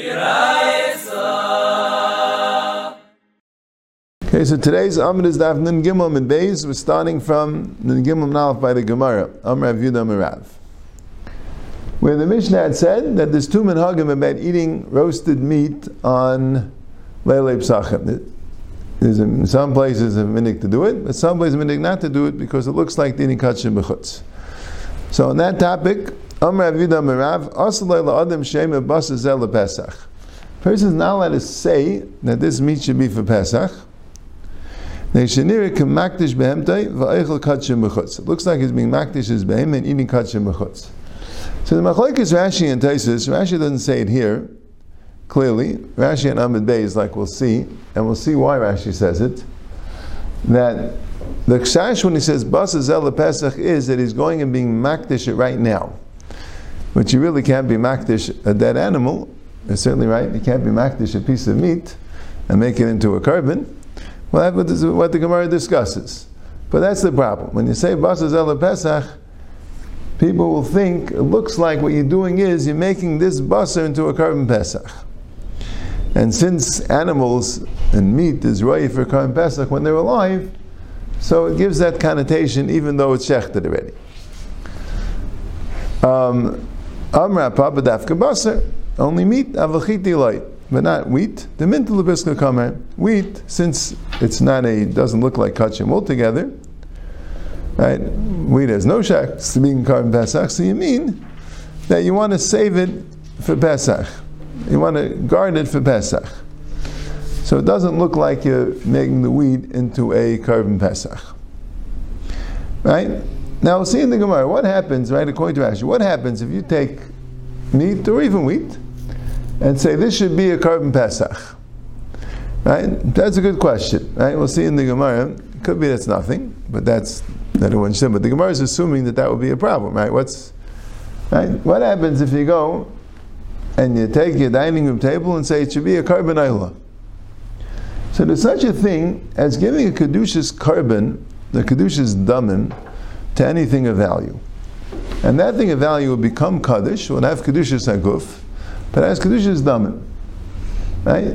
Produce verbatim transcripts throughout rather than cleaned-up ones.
Okay, so today's Amud is Daf Nun Gimel and Beis. We're starting from Nun Gimel Nalef by the Gemara. Am Rav Yudah Amar Rav. Where the Mishnah had said that there's two minhagim about eating roasted meat on Lele Pesachim. There's in some places a minhag to do it, but some places a minhag not to do it because it looks like the eating kachim b'chutz. So on that topic, Amar Rav Yudah Amar Rav, Asalei la'adam she'em baser zeh lePesach. A person is not allowed to say that this meat should be for Pesach. It looks like he's being makdish his behem and eating kachim b'chutz. So the machlokes Rashi and Taisus, Rashi doesn't say it here, clearly. Rashi and Amud Beis, like we'll see, and we'll see why Rashi says it, that the Kshash when he says baser zeh lePesach is that he's going and being makdish it right now. But you really can't be makdish a dead animal, that's certainly right, you can't be makdish a piece of meat and make it into a korban. Well, that's what the Gemara discusses. But that's the problem. When you say baser zeh lePesach, people will think it looks like what you're doing is you're making this baser into a Karban Pesach. And since animals and meat is ra'if for Karban Pesach when they're alive, so it gives that connotation even though it's shechted already. Um, Amra papa dafka baser, only meat, avachiti light, but not wheat. The mintal biskal kamer, wheat, since it's not a, doesn't look like kachim altogether. Right, wheat has no shakes to being Karban Pesach, so you mean that you want to save it for Pesach. You want to guard it for Pesach. So it doesn't look like you're making the wheat into a Karban Pesach. Right? Now we'll see in the Gemara, what happens, right, according to Rashi, what happens if you take meat or even wheat and say this should be a Karban Pesach? Right? That's a good question. Right? We'll see in the Gemara. Could be that's nothing, but that's that one shim. But the Gemara is assuming that that would be a problem, right? What's right? What happens if you go and you take your dining room table and say it should be a korban Eila? So there's such a thing as giving a kedushas korban, the kedushas damim, to anything of value, and that thing of value will become kaddish, will have kedushas haguf, but as kedushas damim, right?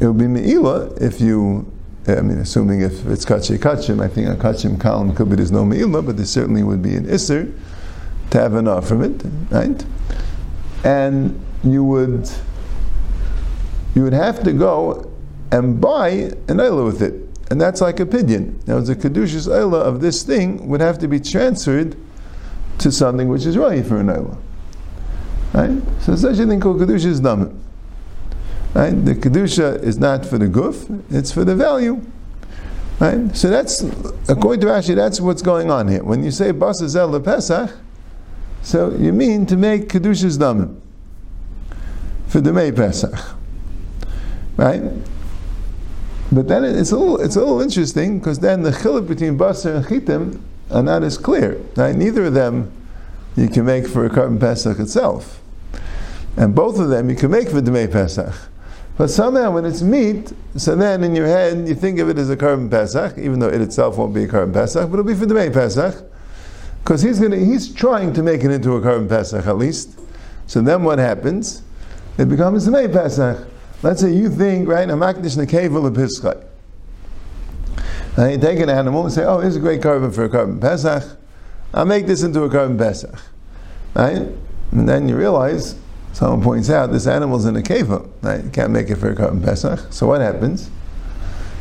It will be meila if you. I mean, assuming if it's kachim kachim, I think a kachim column could be there's no meila, but there certainly would be an iser to have enough from it, right? And you would you would have to go and buy an eila with it, and that's like a pidyon. Now, the kedushas eila of this thing would have to be transferred to something which is right for an eila, right? So such a thing called kedushas damim. Right? The kedusha is not for the guf; it's for the value. Right? So that's, according to Rashi, that's what's going on here. When you say baser zeh lePesach, so you mean to make kedushas damim for the May Pesach, right? But then it's a little, it's a little interesting because then the chiluk between baser and chitim are not as clear. Right? Neither of them you can make for a Karban Pesach itself, and both of them you can make for the May Pesach. But somehow when it's meat, so then in your head you think of it as a Karban Pesach, even though it itself won't be a Karban Pesach, but it'll be for the Bnei Pesach, because he's going he's trying to make it into a Karban Pesach at least. So then what happens? It becomes the Bnei Pesach. Let's say you think, right, I'm makdish nekeva lepischa. And you take an animal and say, oh, here's a great Karban for a Karban Pesach. I'll make this into a Karban Pesach. Right? And then you realize, someone points out, this animal's in a keva, right? You can't make it for a Karban Pesach. So what happens?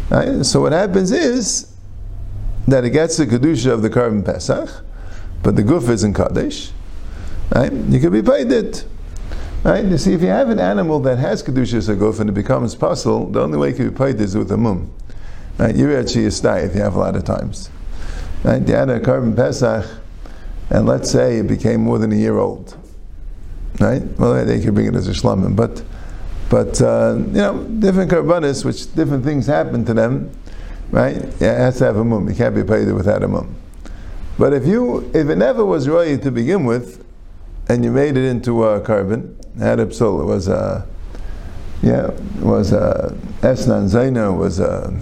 Right? So what happens is that it gets the kedusha of the Karban Pesach, but the guf isn't kaddish, right? You could be paid it, right? You see, if you have an animal that has kedusha as a guf and it becomes puzzle, the only way you could be paid is with a mum, right? You're at Shiyastai if you have a lot of times, right? You had a Karban Pesach, and let's say it became more than a year old. Right? Well, they could bring it as a shlamim, but, but uh, you know, different karbanis, which different things happen to them, right? It has to have a mum. You can't be paid without a mum. But if you, if it never was roy to begin with, and you made it into a karban, had a psula, it was a, yeah, it was a esnan zayna, was a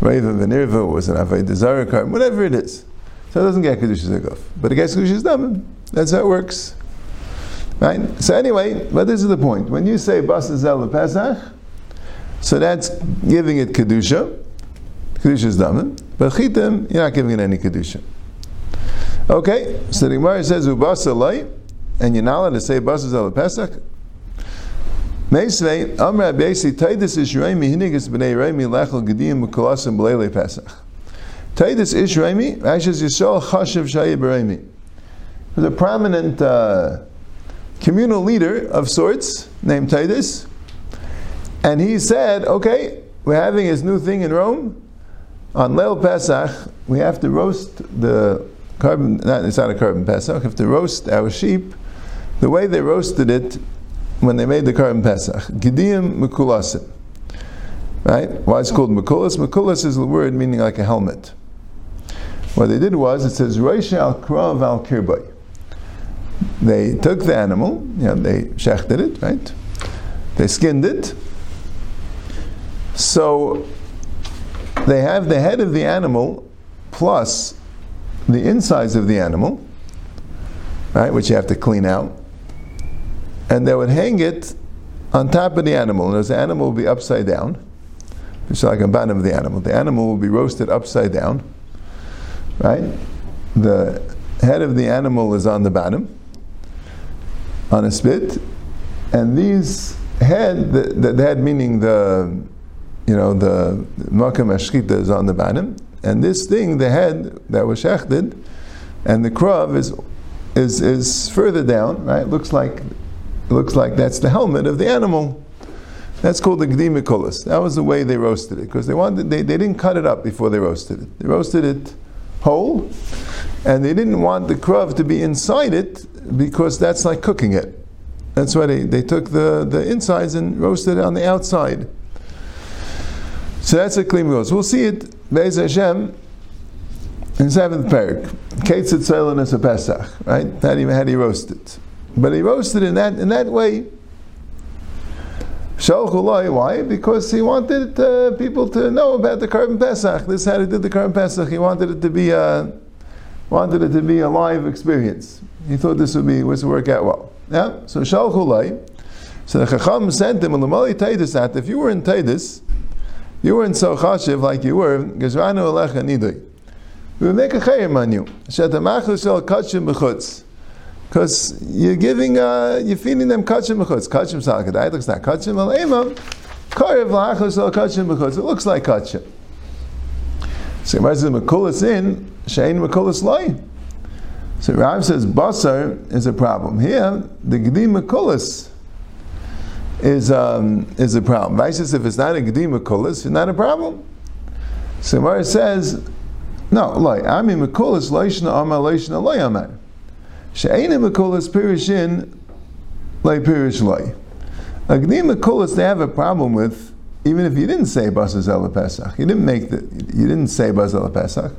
reva venirva, was an avodah zara karban, whatever it is. So it doesn't get kedushas aguf, but it gets kedushas damim. That's how it works. Right? So anyway, but this is the point. When you say baser Lele Pesach, so that's giving it kedusha. Kedusha is done. But chitim, you're not giving it any kedusha. Okay, so the Gemara says ubaser lei, and you're not allowed to say baser Lele Pesach. Meisvei Amr Rabbi Yosi Taidus Ishreimi Hinigas Bnei Reimi Lechel Gedim Akulas and Lele Pesach. Taidus Ishreimi Ashes Yisrael Chashav Shayi B'Reimi. There's a prominent uh, communal leader of sorts named Taidus, and he said, okay, we're having this new thing in Rome. On Lele Pesach, we have to roast the Karban, not, it's not a Karban Pesach, we have to roast our sheep the way they roasted it when they made the Karban Pesach. Gedim Akulas. Right? Why it's called Mekulas? Mekulas is the word meaning like a helmet. What they did was, it says, Reisha al-Krav al-Kirbay. They took the animal, you know, they shechted it, right? They skinned it. So, they have the head of the animal plus the insides of the animal, right, which you have to clean out. And they would hang it on top of the animal. And as the animal will be upside down, it's like a bottom of the animal. The animal will be roasted upside down, right? The head of the animal is on the bottom, on a spit, and these head, the, the, the head meaning the, you know, the makam hashchita is on the bottom, and this thing, the head that was shechted, and the krav is is is further down, right? Looks like looks like that's the helmet of the animal. That's called the Gedim Akulas. That was the way they roasted it, because they wanted they, they didn't cut it up before they roasted it. They roasted it whole, and they didn't want the krav to be inside it, because that's like cooking it. That's why they, they took the, the insides and roasted it on the outside. So that's a clean roast. We'll see it, Beis Hashem, in seventh parak. Keitzad Soilin a Pesach, right? Not even had he roasted. But he roasted in that in that way. Why? Because he wanted uh, people to know about the Karban Pesach. This is how he did the Karban Pesach. He wanted it to be a wanted it to be a live experience. He thought this would be would work out well. Yeah. So Shalchulai. So the Chacham sent him L'mali Taidus. If you were in Taidus, you were in so chashiv like you were. Gezranu Alecha Nidui. We would make a chayim on you. Shetamachlis Shel Kachim B'Chutz. Because you're giving, uh, you're feeding them kachim b'chutz. Kachim salakadai, it looks not kachim al-emam. Karev la'achos al kachim b'chutz. It looks like kachim. So Gemara says, mekulas in, she'ein mekulas loy. So Rav says, baser is a problem. Here, the gedim mekulas is um, is a problem. Rav says, if it's not a gedim mekulas, it's not a problem. So Gemara says, no, loy. Ami mekulas loy shna amar loy shna loy amar. She'enim mekulas pirishin lay pirish lay. A gedim mekulas they have a problem with, even if you didn't say baser Lele Pesach, you didn't make the, you didn't say baser Lele Pesach,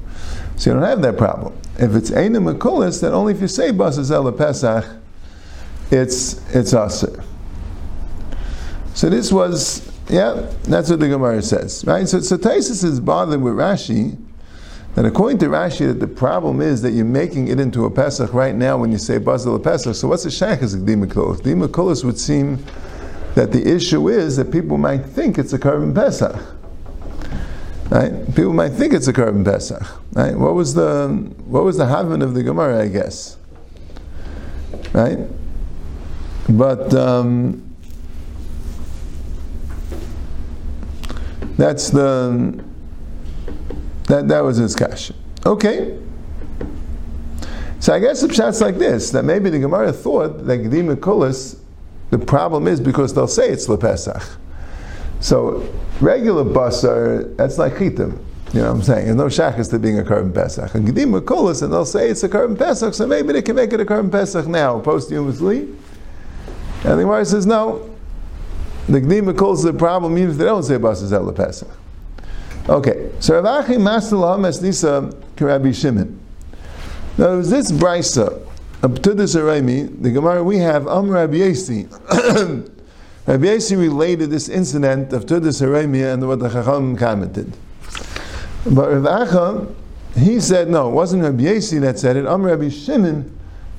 so you don't have that problem. If it's enim mekulas, then only if you say baser Lele Pesach, it's it's aser. So this was yeah, that's what the Gemara says, right? So so Taisus is bothered with Rashi. And according to Rashi, that the problem is that you're making it into a Pesach right now when you say baser Lele Pesach. So what's the shaychus of Gedim Akulas? Gedim Akulas would seem that the issue is that people might think it's a Karban Pesach. Right? People might think it's a Karban Pesach. Right? What was the what was the haven of the Gemara, I guess? Right? But um, that's the. That that was his kasha. Okay. So I guess the pshat's like this, that maybe the Gemara thought that Gedim Akulas, the problem is because they'll say it's Lele Pesach. So regular baser, that's like chitim. You know what I'm saying? There's no shachas to being a Karban Pesach. And Gedim Akulas, and they'll say it's a Karban Pesach, so maybe they can make it a Karban Pesach now, posthumously. And the Gemara says, no, the Gedim Akulas, the problem means they don't say baser Lele Pesach. Okay, so Rav Achi Masalah Hamas Nisa K'Rabbi Shimon. Now there was this brisa, Taidus Ishreimi, the Gemara we have, Am Rabbi Yosi. Rabbi Yosi related this incident of Taidus Ishreimi and what the Chacham commented. But Rav Acha, he said, no, it wasn't Rabbi Yosi that said it, Am Rabbi Shimon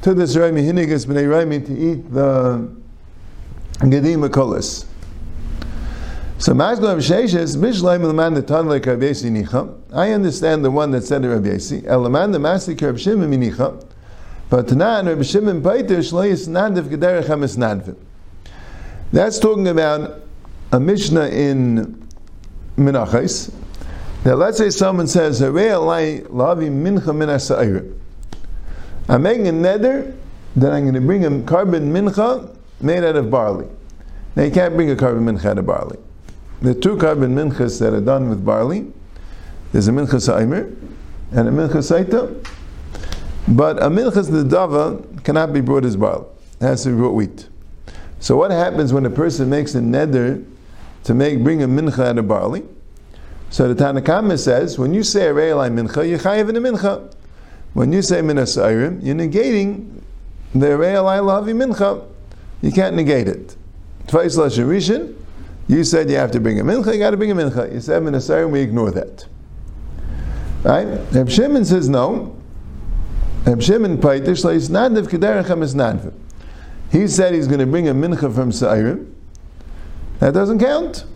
Taidus Ishreimi hinigas Bnei Reimi to eat the Gedim Akulas. So Masglam Sheishis, Mishleim Elaman the Tan like Rabbi Yosi Nicham. I understand the one that said to Rabbi Yosi, Elaman the Masik Rabbi Shimon Minicham, but Tanan Rabbi Shimon Paitish Lois Nadiv Gederech Hamis Nadvim. That's talking about a Mishnah in Menachos. Now let's say someone says, Harei alai lavi mincha min ha'sa'ira. I'm making a neder that I'm going to bring a carbon mincha made out of barley. Now you can't bring a carbon mincha out of barley. There are two carbon minchas that are done with barley. There's a mincha sa'imer and a mincha saita. But a minchas nedava cannot be brought as barley. It has to be brought wheat. So what happens when a person makes a neder to make bring a mincha out of barley? So the Tanakhama says, when you say Harei alai mincha, you're chayiv in a mincha. When you say min ha'sa'ira, you're negating the Harei alai lavi mincha. You can't negate it. Twice lashon rishon. You said you have to bring a mincha, you got to bring a mincha. You said min ha'sa'ira, we ignore that. Right? Reb Shimon says no. Reb Shimon paitish leis nadiv k'derech hamis nadvim. He said he's going to bring a mincha from sa'irim. That doesn't count.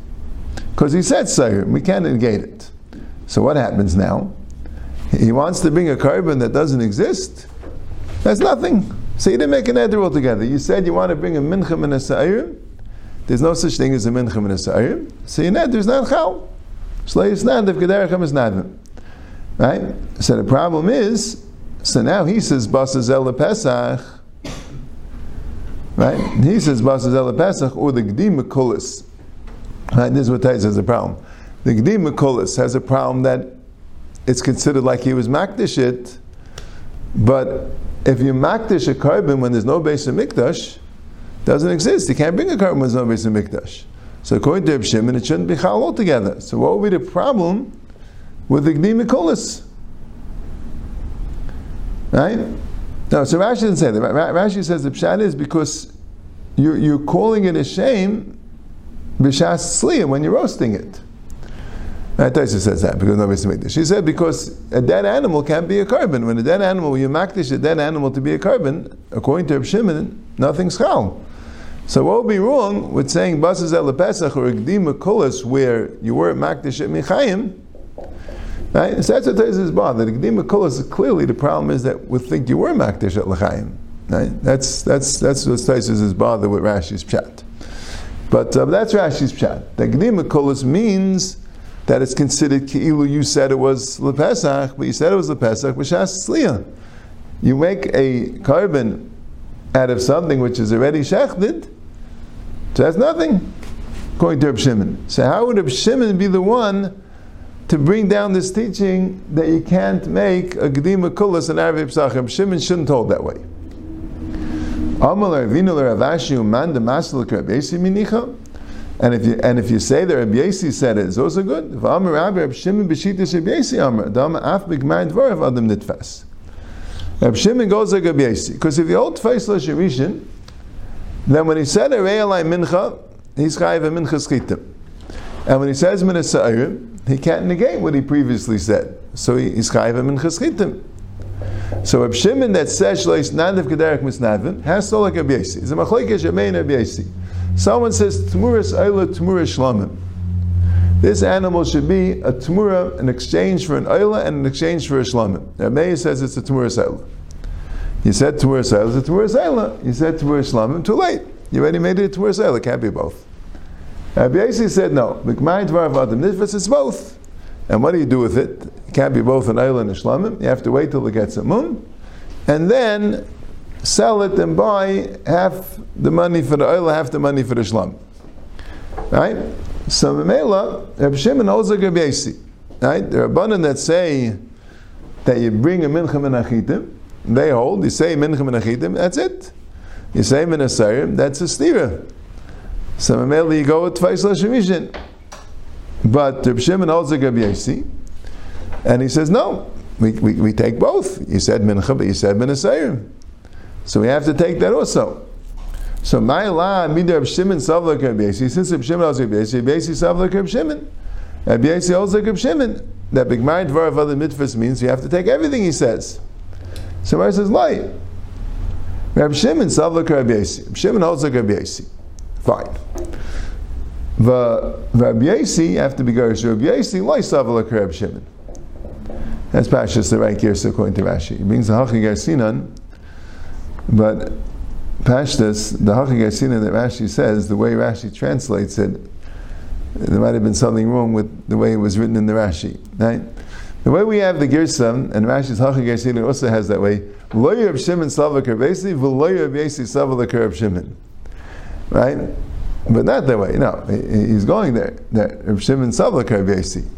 Because he said sa'irim, we can't negate it. So what happens now? He wants to bring a korban that doesn't exist? That's nothing. So you didn't make an eder altogether. You said you want to bring a mincha min ha'sa'ira. There's no such thing as a mincha min ha'sa'ira. So your neder is not chal. Shleis nadiv g'derech hamis nadvim. Right? So the problem is, so now he says baser Lele Pesach. Right? He says baser Lele Pesach or the Gedim Akulas. Right? This is what Taisa has a problem. The Gedim Akulas has a problem that it's considered like he was makdish it, but if you makdish a korban when there's no Beis Hamikdash, doesn't exist. You can't bring a korban when there's no Beis Hamikdash. So according to Reb Shimon, it shouldn't be chal altogether. So what would be the problem with the Gedim Akulas? Right? No, so Rashi didn't say that. Rashi says the pshat is because you're, you're calling it a shame b'shas tzliya when you're roasting it. Right, Taisa says that because no Beis Hamikdash. She said because a dead animal can't be a korban. When a dead animal, you makdish a dead animal to be a korban, according to Reb Shimon, nothing's chal. So what would be wrong with saying baser Lele Pesach or Gedim Akulas where you were makdish at Michayim? Right? So that's what Taisa is bothered. Gedim Akulas is clearly the problem is that we think you were makdish at L'chaim. Right? That's that's that's what Taisa is bothered with Rashi's pshat. But uh, that's Rashi's pshat. That Gedim Akulas means that it's considered ki'ilu, you said it was Lele Pesach, but you said it was Lele Pesach b'shas tzliya. You make a korban out of something which is already shechded, so that's nothing, according to Reb Shimon. So how would Reb Shimon be the one to bring down this teaching that you can't make a Gedim Akulas and Arvei Pesach? Reb Shimon shouldn't hold that way. And if you and if you say that Rabbi Yosi said it, it's also good. Rabbi Shimon goes like Rabbi Yosi, because if you hold tfeis l'shirishin, then when he said Harei alai mincha, he's chayiv a mincha schita, and when he says min ha'sa'ira, he can't negate what he previously said, so he, he's chayiv a mincha schita. So Rabbi Shimon that says shleis nadiv k'derech misnadvim has to like Rabbi Yosi. It's a machlekes shemein Rabbi Yosi. Someone says, Tmuras Eila, Tmuras Shlamim. This animal should be a Tmura, an exchange for an Eila and an exchange for a Shlamim. Now, Meir says it's a Tmuras Eila. You said Tmuras Eila, it's a Tmuras Eila. You said Tmuras Shlamim, too late. You already made it a Tmuras Eila, can't be both. Rabbi Yosi said, no, it's both. And what do you do with it? It can't be both an Eila and a Shlamim. You have to wait till it gets a mum. And then sell it and buy half the money for the oil, half the money for the shlam. Right? So Mamela, Reb Shimon also Rabbi Yosi. Right? There are abundant that say that you bring a mincha min achitim, they hold, you say mincha min achitim, that's it. You say min ha'sa'ira, that's a stira. So Mamela, you go with twice lashon rishon. But Reb Shimon also Rabbi Yosi, and he says, no, we, we, we take both. You said mincha, but you said min ha'sa'ira. So we have to take that also. So my la midah Reb Shimon savlek Rabbi Yosi. Since Reb Shimon also Rabbi Yosi, Rabbi Yosi savlek Reb Shimon. Rabbi Yosi also Reb Shimon. That b'gmar dvarav other mitvus means you have to take everything he says. So Mar says lie. Rabbi Shimon Savlik Rabbi Yosi. Rabbi Shimon holds like Rabbi Yosi. Fine. The Rabbi Yosi have to be Garish. Rabbi Yosi loy Savlik Rabbi Shimon. That's Pashas the right Gersa according to Rashi. It means the Hachigar Sinan, but Pashtas the Hachigar Sinan that Rashi says, the way Rashi translates it, there might have been something wrong with the way it was written in the Rashi. Right? The way we have the Gersa and Rashi's Hachigar Sinan also has that way. Loyer of Shimon Salva Kerbesi, Veloyer of Yesi Salva Kerb Shimon. Right? But not that way, no. He's going there. That Shimon Salva Kerbesi.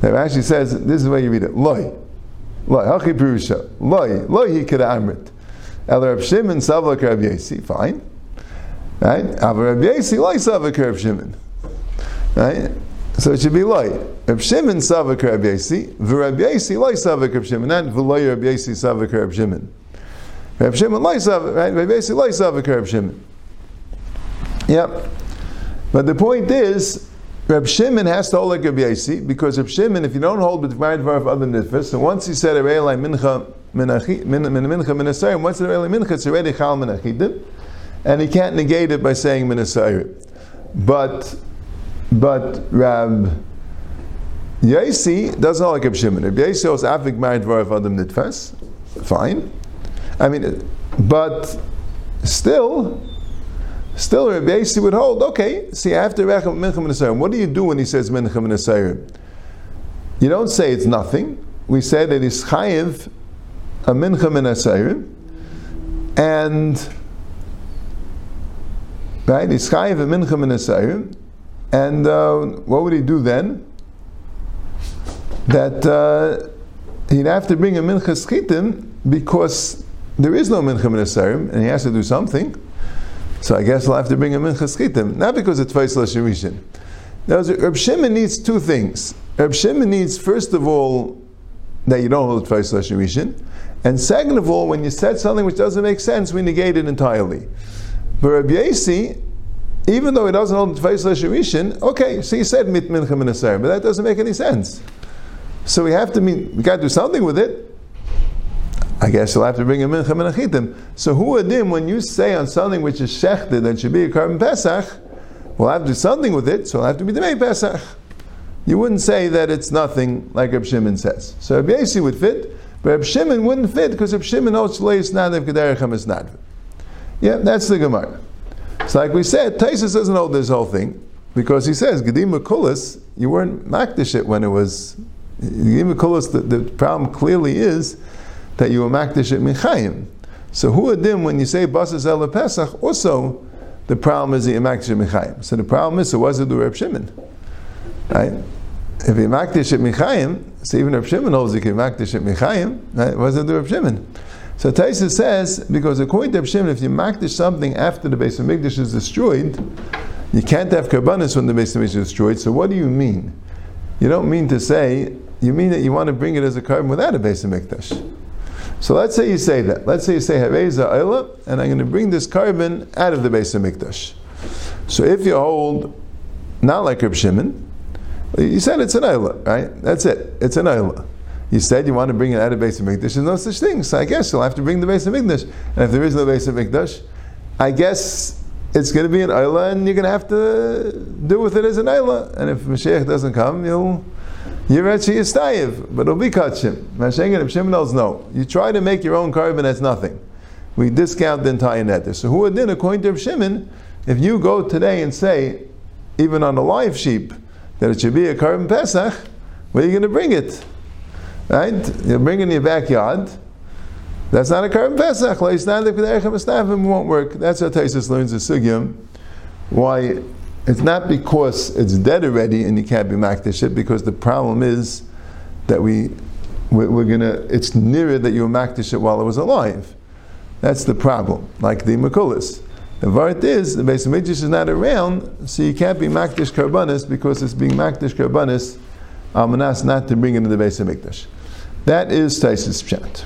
That Rashi says, this is the way you read it. Loi. Loi. Hachi Purusha. Loi. Loi Hikada Amrit. El Reb Shimon Salva Kerb Yesi. Fine. Right? Avar Reb Yesi, Loi Salva Kerb Shimon. Right? So it should be Loi. Reb Shimon Savak Reb Yosi, V'Reb Yosi Loi Savak Reb Shimon, not V'Loi Reb Yosi Savak Reb Shimon. Reb Shimon Loi Savak, right? Reb Yosi Loi Savak Reb Shimon. Yep. But the point is, Reb Shimon has to hold like Reb Yosi, because Reb Shimon, if you don't hold with V'Reb Dvar of other nitfis, so once he said Arei Lai Mincha Minachi Min Mincha Minasayim, once he said Arei Lai Mincha, it's already Chal Minachidim, and he can't negate it by saying Minasayim. But But Rab Yosi doesn't hold like Reb Shimon. Reb Yosi holds Afik Ma'ar Dvarav Adam Nitfas. Fine. I mean, but still, still Reb Yosi would hold, okay, see, after Rechem Mincha Minasayim, what do you do when he says Mincha Minasayim? You don't say it's nothing. We say that it's Chayiv a Mincha Minasayim, and, right, it's Chayiv a Mincha Minasayim. And uh, what would he do then? That uh, he'd have to bring a mincha schitim, because there is no mincha minasarim, and he has to do something. So I guess he'll have to bring a mincha schitim, not because it's tfeis l'shirishin. Now, Reb Shimon needs two things. Reb Shimon needs, first of all, that you don't hold tfeis l'shirishin, and second of all, when you said something which doesn't make sense, we negate it entirely. But Reb Yosi, even though he doesn't hold Tfeis L'Shirishin, okay, so he said mit mincha minasayim, but that doesn't make any sense. So we have to mean, we got to do something with it. I guess you'll have to bring a mincha minachitim. So who adim, when you say on something which is shechted and should be a Karban Pesach, we'll have to do something with it, so it'll have to be the Dmei Pesach. You wouldn't say that it's nothing like Reb Shimon says. So Reb Yosi would fit, but Reb Shimon wouldn't fit because Reb Shimon holds Shleis Nadav K'derecham is Nadav. Yeah, that's the Gemara. So like we said, Taisus doesn't hold this whole thing, because he says, Gedim Akulas, you weren't makdish it when it was, Gedim Akulas, the, the problem clearly is that you were makdish it Michayim. So who adim, when you say baser Lele Pesach, also the problem is that you makdish it Michayim. So the problem is, so what does it do Reb Shimon? Right? If you makdish it Michayim, so even Reb Shimon holds you can makdish it Michayim, right? What does it do Reb Shimon? So Taisa says, because according to Reb Shimon, if you makdish something after the Beis Hamikdash is destroyed, you can't have korbanos when the Beis Hamikdash is destroyed. So what do you mean? You don't mean to say, you mean that you want to bring it as a korban without a Beis Hamikdash. So let's say you say that. Let's say you say, Hareza Eila, and I'm going to bring this korban out of the Beis Hamikdash. So if you hold, not like Reb Shimon, you said it's an Eila, right? That's it. It's an Eila. You said you want to bring it out of Beis Hamikdash. There's no such thing, so I guess you'll have to bring the Beis Hamikdash. And if there is no Beis Hamikdash, I guess it's going to be an Eila, and you're going to have to do with it as an Eila. And if Mashiach doesn't come, you'll you're actually Yistayev, but it'll be Kachim. Mashiach and Shimon knows no. You try to make your own carbon, that's nothing. We discount the entire netter. So who adin, according to Shimon, if you go today and say, even on a live sheep, that it should be a Karban Pesach, where are you going to bring it? Right? You bring it in your backyard. That's not a Karban Pesach. It won't work. That's how Taisus learns the sugyam. Why? It's not because it's dead already and you can't be makdish it, because the problem is that we, we're, we're going to, it's nearer that you were makdish it while it was alive. That's the problem. Like the Mekulas. The vart is, the Beis Hamikdash is not around, so you can't be makdish karbanis, because it's being makdish karbanis amanas not to bring it into the Beis Hamikdash. That is Taisus Pshat.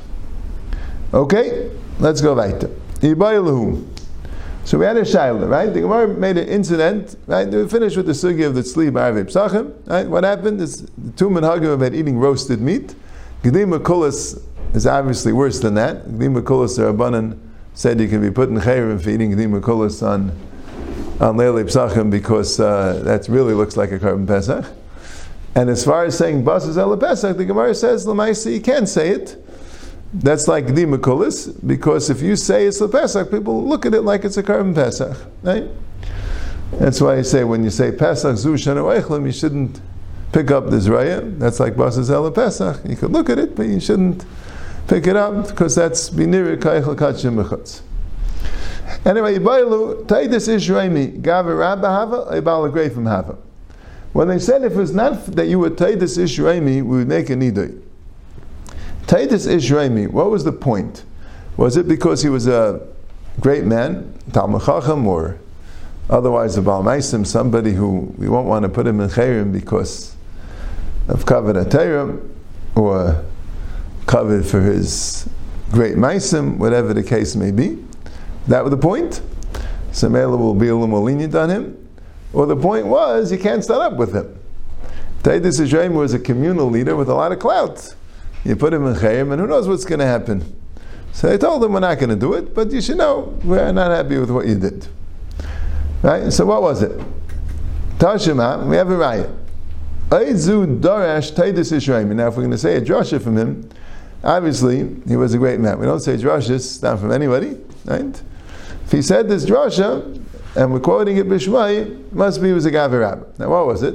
Okay, let's go right there. So we had a shayla, right? The Gemara made an incident, right? We finished with the sugya of the tzli b'arvei psachim, right? What happened is the two menhagim about eating roasted meat. Gedim Akulas is obviously worse than that. Gedim Akulas are a banan said you can be put in Chayrim for eating Gedim Akulas on, on Lele Pesachim because uh, that really looks like a Karban Pesach. And as far as saying baser Lele Pesach, the Gemara says L'maisa you can say it. That's like Gedim Akulas, because if you say it's Lele Pesach, people look at it like it's a Karban Pesach, right? That's why I say when you say Pesach Zu Shana Eichlim, you shouldn't pick up the Zraya. That's like baser Lele Pesach. You could look at it, but you shouldn't pick it up because that's binir kaichel kachim mechutz. Anyway, Yibailu Taidus Ishreimi Gaver Rabba Hava Yibal Greifim Hava. When they said if it was not that you were Taidus Ishreimi, we would make a nidui. Taidus Ishreimi, what was the point? Was it because he was a great man, Talmud Chacham, or otherwise a Baal Meisim, somebody who we won't want to put him in Chayrim because of Kavod HaTorah, or covered for his great meisim, whatever the case may be? That was the point. So Mela will be a little more lenient on him. Or the point was, you can't start up with him. Taidus Ishreimi was a communal leader with a lot of clout. You put him in Chayim, and who knows what's going to happen. So they told him, we're not going to do it, but you should know, we're not happy with what you did. Right? So what was it? Tashima, we have a riot. Eizu Dorash Taidus Ishreimi. Now if we're going to say a drasha from him, obviously, he was a great man. We don't say drashas, not from anybody, right? If he said this drasha, and we're quoting it b'shmai, must be he was a gavirab. Now, what was it?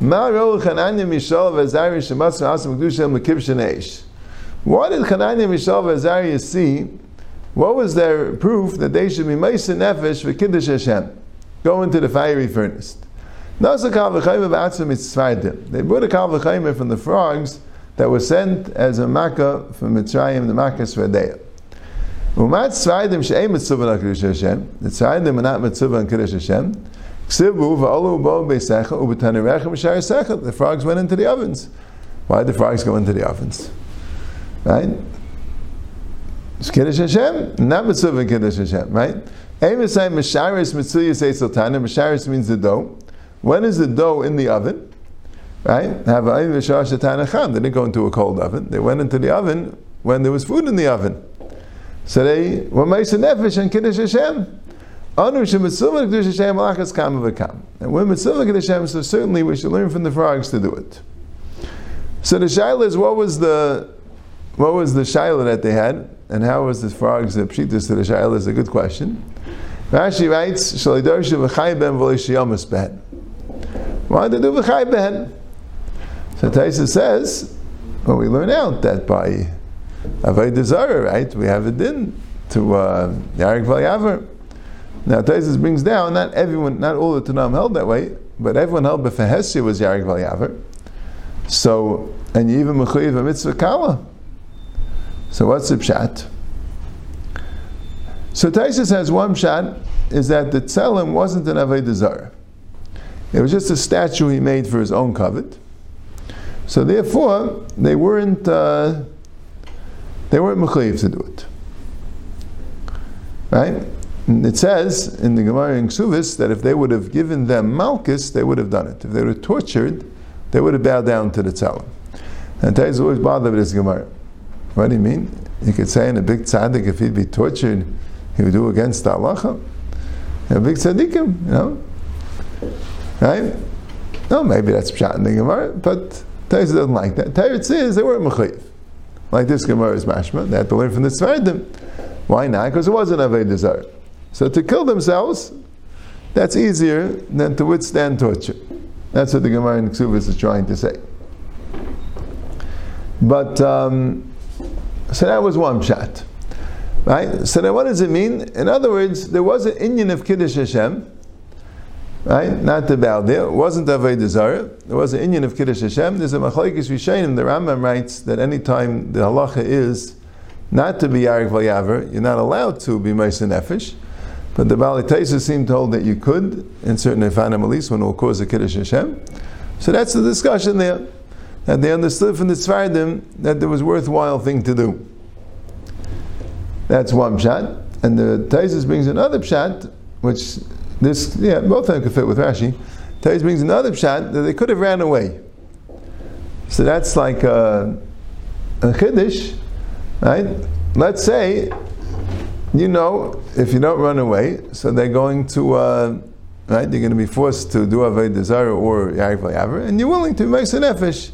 Ma'ro Chananiah Mishael v'Azariah shematzu asam kedushem lekibshin eish. What did Chananiah Mishael v'Azariah see? What was their proof that they should be meiser nefesh for Kiddush Hashem, go into the fiery furnace? Nasa kal v'chaymer b'atzim mitzvaydim. They brought a kal v'chaymer from the frogs that was sent as a makkah from Mitzrayim, the makkah Svedea. Umat Tzvaydim she'ei mitzvah on Kiddush Hashem, the Tzvaydim are not mitzvah on Kiddush Hashem, Ksivu v'olu bo b'secha u'b'tanerechem shari secha, the frogs went into the ovens. Why did the frogs go into the ovens? Right? It's Kiddush Hashem, not mitzvah on Kiddush Hashem, right? Eimesai misharis mitzvah yisei sultana, misharis means the dough. When is the dough in the oven? Right? They didn't go into a cold oven. They went into the oven when there was food in the oven. So they were meiser nefesh and Kiddush Hashem. Anu shemitzvah Kiddush Hashem alachas kam v'kam. And we're mitzvah Kiddush Hashem, so certainly we should learn from the frogs to do it. So the shaila is what was the what was the shaila that they had, and how was the frogs the pshitas to the shaila is a good question. Rashi writes shalidorshu v'chay ben v'leishiyomus ben. Why did they do v'chay ben? So Taisa says, well, we learn out that by Avodah Zarah, right, we have a din to Yarek uh, V'Yaver. Now Taisa brings down, not everyone, not all the Tanam held that way, but everyone held that B'Fehesya was Yarek V'Yaver. So, and you even Mechuyev Mitzvah Kala. So what's the pshat? So Taisa says one pshat is that the Tzelem wasn't an Avodah Zarah. It was just a statue he made for his own covet. So therefore, they weren't uh, they weren't mechayiv to do it, right? And it says in the Gemara in Ksuvis that if they would have given them malchus, they would have done it. If they were tortured, they would have bowed down to the tzalem. And Taisa always bothered with this Gemara. What do you mean? You could say in a big tzaddik, if he'd be tortured, he would do against the halacha. A big tzaddikim, you know, right? No, maybe that's pshat in the Gemara, but Taisa doesn't like that. Taisa says they weren't mechayiv. Like this Gemara is mashma, they had to learn from the Tzvardim. Why not? Because it wasn't Avodah Zarah. So to kill themselves, that's easier than to withstand torture. That's what the Gemara in Ksuvas is trying to say. But, um, so that was one pshat. Right? So now what does it mean? In other words, there was an inyan of Kiddush Hashem, right? Not the Baal there. It wasn't Avodah Zarah. There was an inyan of Kiddush Hashem. There's a Machlokes Rishonim. The Rambam writes that any time the halacha is not to be Yarek V'Yaver, you're not allowed to be Meiser Nefesh. But the Baal Taisa seemed to hold that you could, in certain Efanim at least, when it will cause a Kiddush Hashem. So that's the discussion there. That they understood from the Tzvardim that there was a worthwhile thing to do. That's one pshat. And the Taisa brings another pshat, which This, yeah, both of them could fit with Rashi. Taisa brings another pshat that they could have ran away. So that's like a, a chiddush, right? Let's say you know, if you don't run away, so they're going to, uh, right, you're going to be forced to do Avodah Zarah or Yarif Al-Yaver, and you're willing to be Ma'aser Nefesh.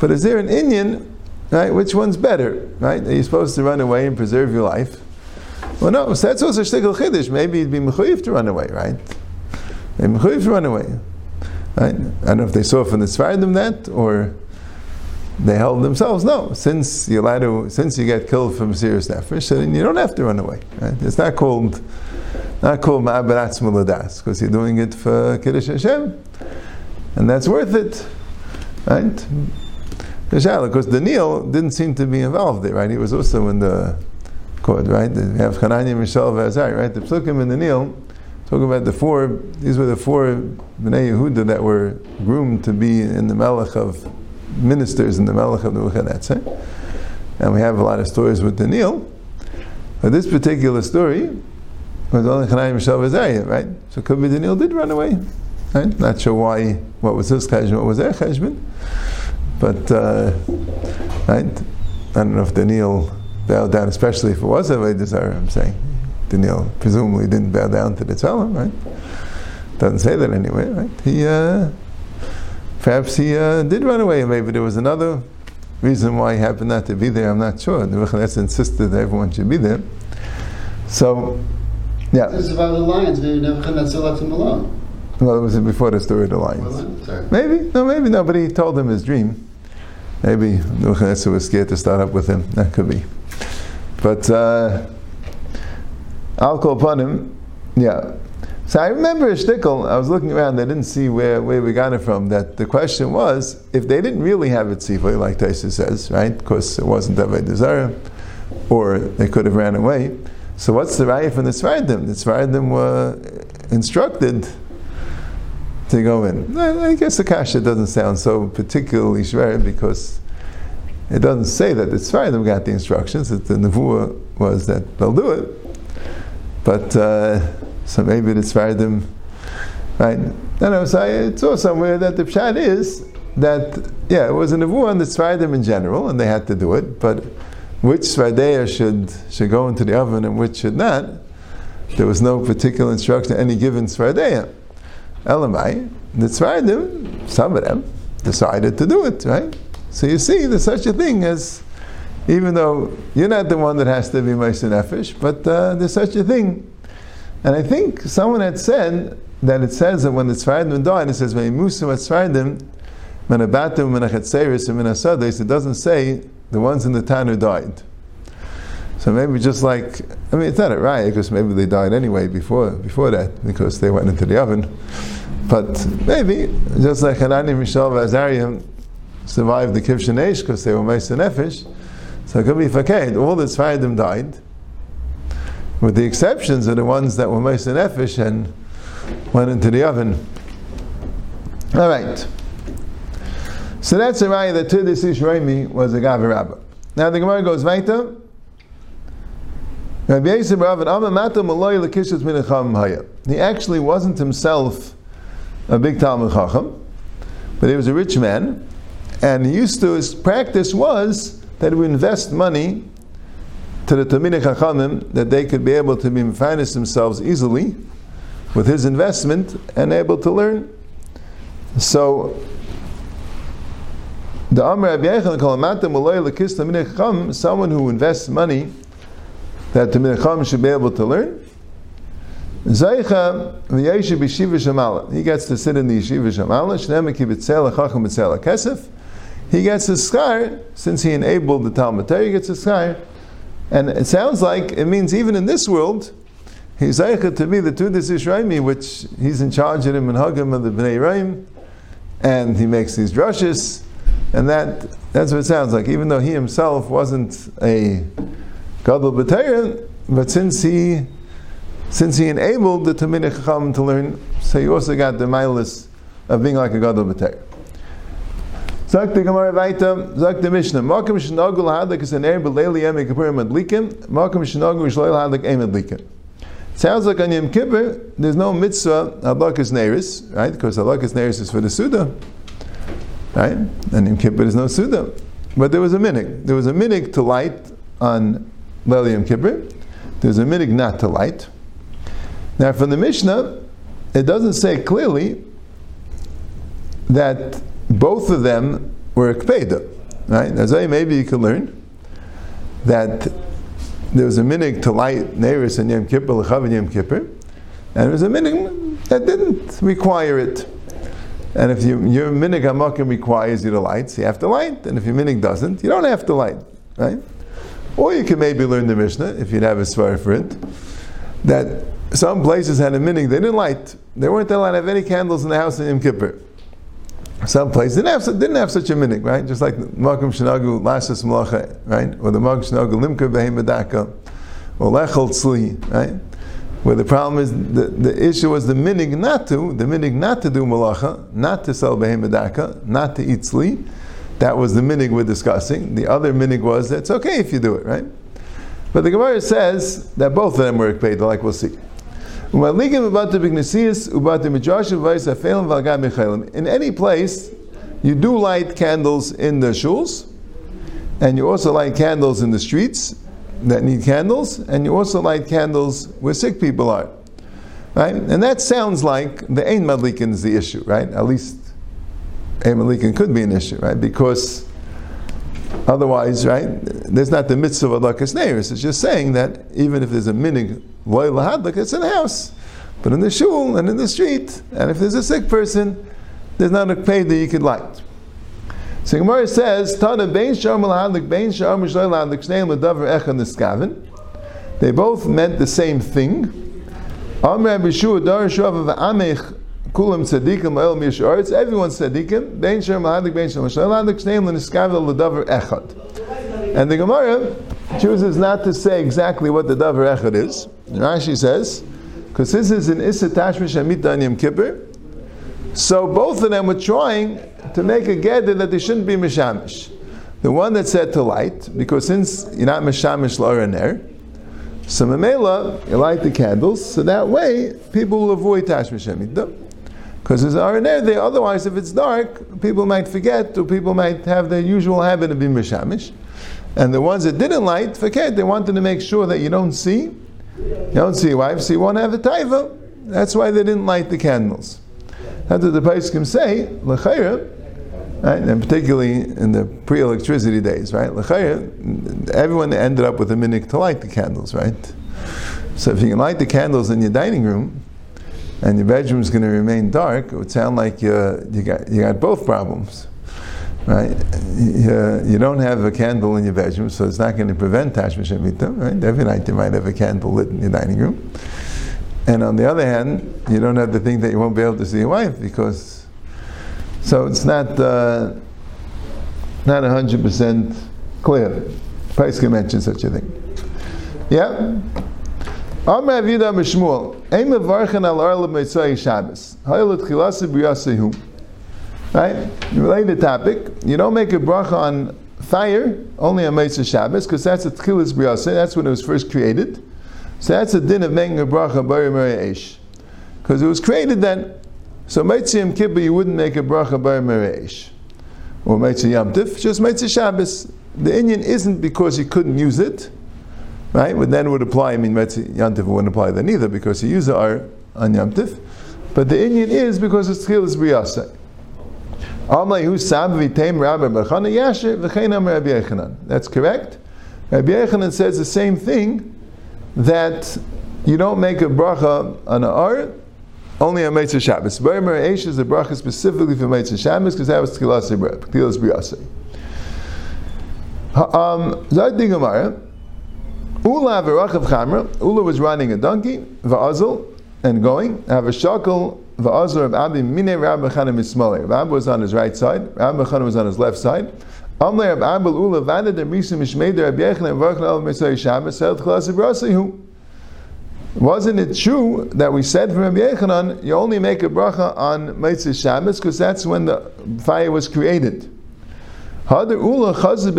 But is there an Indian, right, which one's better, right? Are you supposed to run away and preserve your life? Well, no, so that's also Shtickl Chiddush. Maybe you'd be Mechuyev to run away, right? Maybe Mechuyev to run away, right? I don't know if they saw from the Sfardim that, or they held themselves. No, since you allowed to, since you get killed from serious nefesh, then you don't have to run away. Right? It's not called, not called ma'abarat smuladas, because you're doing it for Kiddush Hashem, and that's worth it, right? Because Daniel didn't seem to be involved there, right? He was also in the court, right? We have Chananiah Mishael v'Azariah, right? The Psukim and Daniel talk about the four. These were the four Bnei Yehuda that were groomed to be in the Melech of. Ministers in the Melech of Nebuchadnezzar, and we have a lot of stories with Daniel. But this particular story was only Chananiah Mishael v'Azariah, right? So could be Daniel did run away, right? Not sure why, what was his cheshbon, what was their cheshbon, but uh, right? I don't know if Daniel bowed down, especially if it was Avodah Zarah. I'm saying Daniel presumably didn't bow down to the Tzalem, right? Doesn't say that anyway, right? He. Uh, Perhaps he uh, did run away, and maybe there was another reason why he happened not to be there. I'm not sure. The Mekulas insisted that everyone should be there. So, yeah. This is about the lions. Maybe Nebuchadnezzar left him alone. Well, it was before the story of the lions. Well, maybe. No, maybe no. But he told him his dream. Maybe Nebuchadnezzar was scared to start up with him. That could be. But, uh, I'll call upon him. Yeah. So I remember a shtickle, I was looking around, I didn't see where, where we got it from, that the question was, if they didn't really have a tzivoy, like Taisa says, right, because it wasn't Avodah Zarah, or they could have ran away, so what's the raya from the Sfardim? The Sfardim were instructed to go in. I guess the kasha doesn't sound so particularly shver, because it doesn't say that the Sfardim got the instructions, that the nevuah was that they'll do it, but... Uh, So maybe the Sfardim, right? No, no, so I saw somewhere that the pshat is that, yeah, it was a nevuah on the Sfardim in general, and they had to do it, but which Sfardeya should should go into the oven and which should not, there was no particular instruction to any given Sfardeya. Elamai, the Sfardim, some of them, decided to do it, right? So you see, there's such a thing as, even though you're not the one that has to be Ma'aser Nefesh, but uh, there's such a thing. And I think someone had said that it says that when the Tzfardim died, it says, it doesn't say the ones in the town who died. So maybe just like, I mean, it's not a riot, because maybe they died anyway before before that, because they went into the oven. But maybe, just like Chananiah Mishael v'Azariah survived the Kivshin Eish, because they were Ma'aser Nefesh, so it could be faked. All the Tzfardim died, with the exceptions of the ones that were Ma'aser Nefesh and went into the oven. All right. So that's a raya that Taidus Ishreimi was a Gaver Rabbah. Now the Gemara goes weiter. Rabbi Yosi Rav and Amud Matam Aloy Lekishus Min Chacham Haya. He actually wasn't himself a big Talmud Chacham, but he was a rich man, and he used to, his practice was that he would invest money to the Talmidei Chachamim, that they could be able to be finance themselves easily with his investment and able to learn. So the Amar Rabbi Yochanan, someone who invests money that Talmidei Chachamim should be able to learn, he gets to sit in the yeshiva. He gets a schar, since he enabled the Talmud Torah, he gets a schar. And it sounds like it means even in this world, he's Zaycha to be the Taidus Ishreimi, which he's in charge of him and Hagam of the Bnei Reimi, and he makes these drushes, and that that's what it sounds like. Even though he himself wasn't a Gadol B'Torah, but since he since he enabled the Talmidei Chacham to learn, so he also got the milus of being like a Gadol B'Torah. Zak the Gemara Vaita, Zak the Mishnah. Makom Shenagul Hadlik is an Erev B'Leil Yom Kippur Medlikim. Makom Shenagul Shleil Hadlik Ein Medlikim. Sounds like on Yom Kippur there's no mitzvah Hadlakas Neiris, right? Because Hadlakas Neiris is for the Suda, right? And Yom Kippur there's no Suda, but there was a minhag. There was a minhag to light on Leil Yom Kippur, There's a minig not to light. Now, from the Mishnah, it doesn't say clearly that both of them were akpeda, right? As I maybe you can learn that there was a minig to light neiris and Yom Kippur, lechav and Yom Kippur, and there was a minig that didn't require it. And if you, your minig hamakim requires you to light, so you have to light. And if your minig doesn't, you don't have to light, right? Or you can maybe learn the Mishnah, if you'd have a svar for it, that some places had a minig, they didn't light. They weren't allowed to have any candles in the house in Yom Kippur. Some places didn't have, didn't have such a minig, right? Just like the Makom Shanagu Lashas Malacha, right? Or the Makom Shanagu Limka Behemedaka, or Lechel Tzli, right? Where the problem is, the, the issue was the minig not to, the minig not to do malacha, not to sell behemedaka, not to eat tzli. That was the minig we're discussing. The other minig was that it's okay if you do it, right? But the Gemara says that both of them were ekpeda, like we'll see. In any place, you do light candles in the shuls, and you also light candles in the streets that need candles, and you also light candles where sick people are, right? And that sounds like the ein madlikin is the issue, right? At least ein madlikin could be an issue, right? Because otherwise, right, there's not the mitzvah of adlakas neiros. It's just saying that even if there's a minig loy lahadlik, it's in the house, but in the shul and in the street, and if there's a sick person, there's not a pay that you could light. So Gemara says, Tana bein sha'am lahadlik, bein sha'am loy lahadlik, shneim ledavar echad niskaven. They both meant the same thing. Amr Abishua darashuav v'amech kulam tzadikim la'el miyasharetz. Everyone's tzadikim. Bein sha'am lahadlik, bein sha'am loy lahadlik, shneim niskaven ledavar echad. And the Gemara chooses not to say exactly what the davar echad is. Rashi says, because this is an Issa Tashmish Amita and Yom Kippur. So both of them were trying to make a gedder that they shouldn't be mishamish. The one that said to light, because since you're not mishamish l'oraner, so memela, you light the candles, so that way people will avoid tashmish hamita. Because there's oraner there, otherwise if it's dark, people might forget, or people might have their usual habit of being mishamish. And the ones that didn't light, forget, they wanted to make sure that you don't see, you don't see your wife, so you won't have a taiva. That's why they didn't light the candles. That's what the Pesachim say, l'chayra, right? And particularly in the pre-electricity days, right? L'chayra, everyone ended up with a minhag to light the candles, right? So if you can light the candles in your dining room, and your bedroom's going to remain dark, it would sound like you, you got you got both problems, right? You, you don't have a candle in your bedroom, so it's not going to prevent tashmish hamita, right? Every night you might have a candle lit in your dining room. And on the other hand, you don't have to think that you won't be able to see your wife, because so it's not uh, not one hundred percent clear. Pesach mentioned such a thing. Yeah? Amar Avida Mishmuel, Ein Mevarchen al Arla B'Mitzvah Shabbos, Hayol Tchilas B'Yasehu. Right? Related topic. You don't make a bracha on fire, only on Mitzvah Shabbos, because that's a Tchilas B'Yaseh, that's when it was first created. So that's the din of making a bracha bari merei eish, because it was created then. So Meitzah Yom Kippur, you wouldn't make a bracha bari merei eish, or Meitzah Yom Tif, just Meitzah Shabbos. The Indian isn't because you couldn't use it, right? But then would apply. I mean, Meitzah Yom Tif wouldn't apply then either, because the user are on Yom Tif. But the Indian is because it's tchilas b'yaseh. Amleihu sab v'teim Rabbi Bachana yasher v'cheinam Rabbi Yochanan. That's correct. Rabbi Yochanan says the same thing, that you don't make a bracha on an ar, only on Meitzah Shabbos. Bari Merei Eish is a bracha specifically for Meitzah Shabbos, because that was Tchilas B'Yaseh. Zayt di Gemara, Ulla v'Rachav Chamra, Ulla was riding a donkey, v'Azul, and going, v'Shakal v'Azul of Abi Minei Rabbi Bachana Mismale. Rabbi was on his right side, Rabbi Bachana was on his left side. Wasn't it true that we said from Rabbi Yochanan, you only make a bracha on Meitzah Shabbos, because that's when the fire was created? So Ulla gave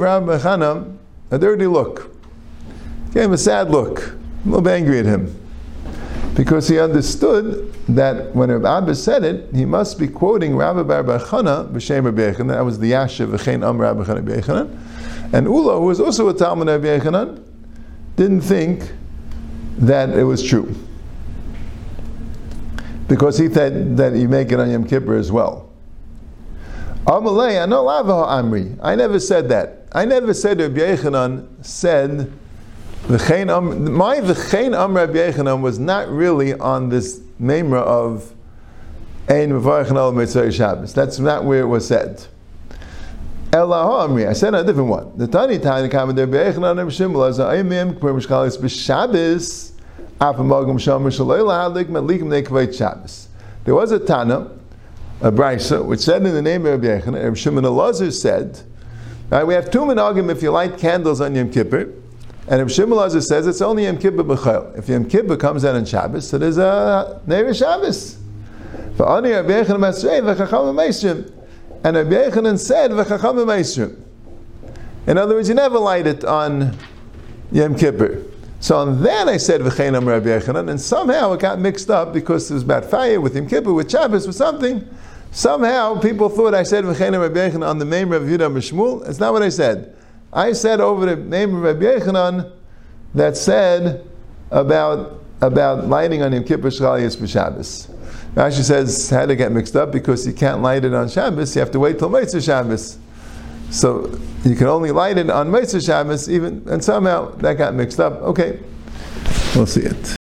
Rabbi Bachana a dirty look. Gave him a sad look. A little bit angry at him. Because he understood that when Rabbi Abba said it, he must be quoting Rabbi Bar Bachana b'shem Rabbi Yochanan. That was the Yasha v'chein Am Rabbi Bachana B'Yochanan. And Ulla, who was also a Talmud of Rabbi Yochanan, didn't think that it was true, because he said that you make it on Yom Kippur as well. I never said that. I never said Rabbi Yochanan said my V'chein Amr Rabbi Yochanan was not really on this memra of Ein Mevarchen Al Mitzvah Shabbos. That's not where it was said. Elah Amri, I said a different one. The Tani Tani Kamed Rabbi Yochanan Rabbi Shimon Elozer Ayimim K'per Mishkalis B'Shabbos. There was a Tana, a Brisa, which said in the name of Rabbi Yochanan, Rabbi Shimon Elozer said, right, we have two minhagim if you light candles on Yom Kippur, and Rabbi Shimon Elozer says it's only Yom Kippur b'chayil. If Yom Kippur comes out on Shabbos, so there's a Neir Shabbos. And Rabbi Yochanan said v'chacham v'meisrim. In other words, you never light it on Yom Kippur. So on that I said V'chein Amar Rabbi Yochanan, and somehow it got mixed up because it was about fire with Yom Kippur, with Shabbos, with something. Somehow people thought I said V'chein Amar Rabbi Yochanan on the name of Yehuda Mishmuel. It's not what I said. I said over the name of Rabbi Yochanan that said about about lighting on Yom Kippur Shchalias B'Shabbos. Rashi says how to get mixed up because you can't light it on Shabbos. You have to wait till Meitzah Shabbos. So you can only light it on Meitzah Shabbos, even, and somehow that got mixed up. Okay, we'll see it.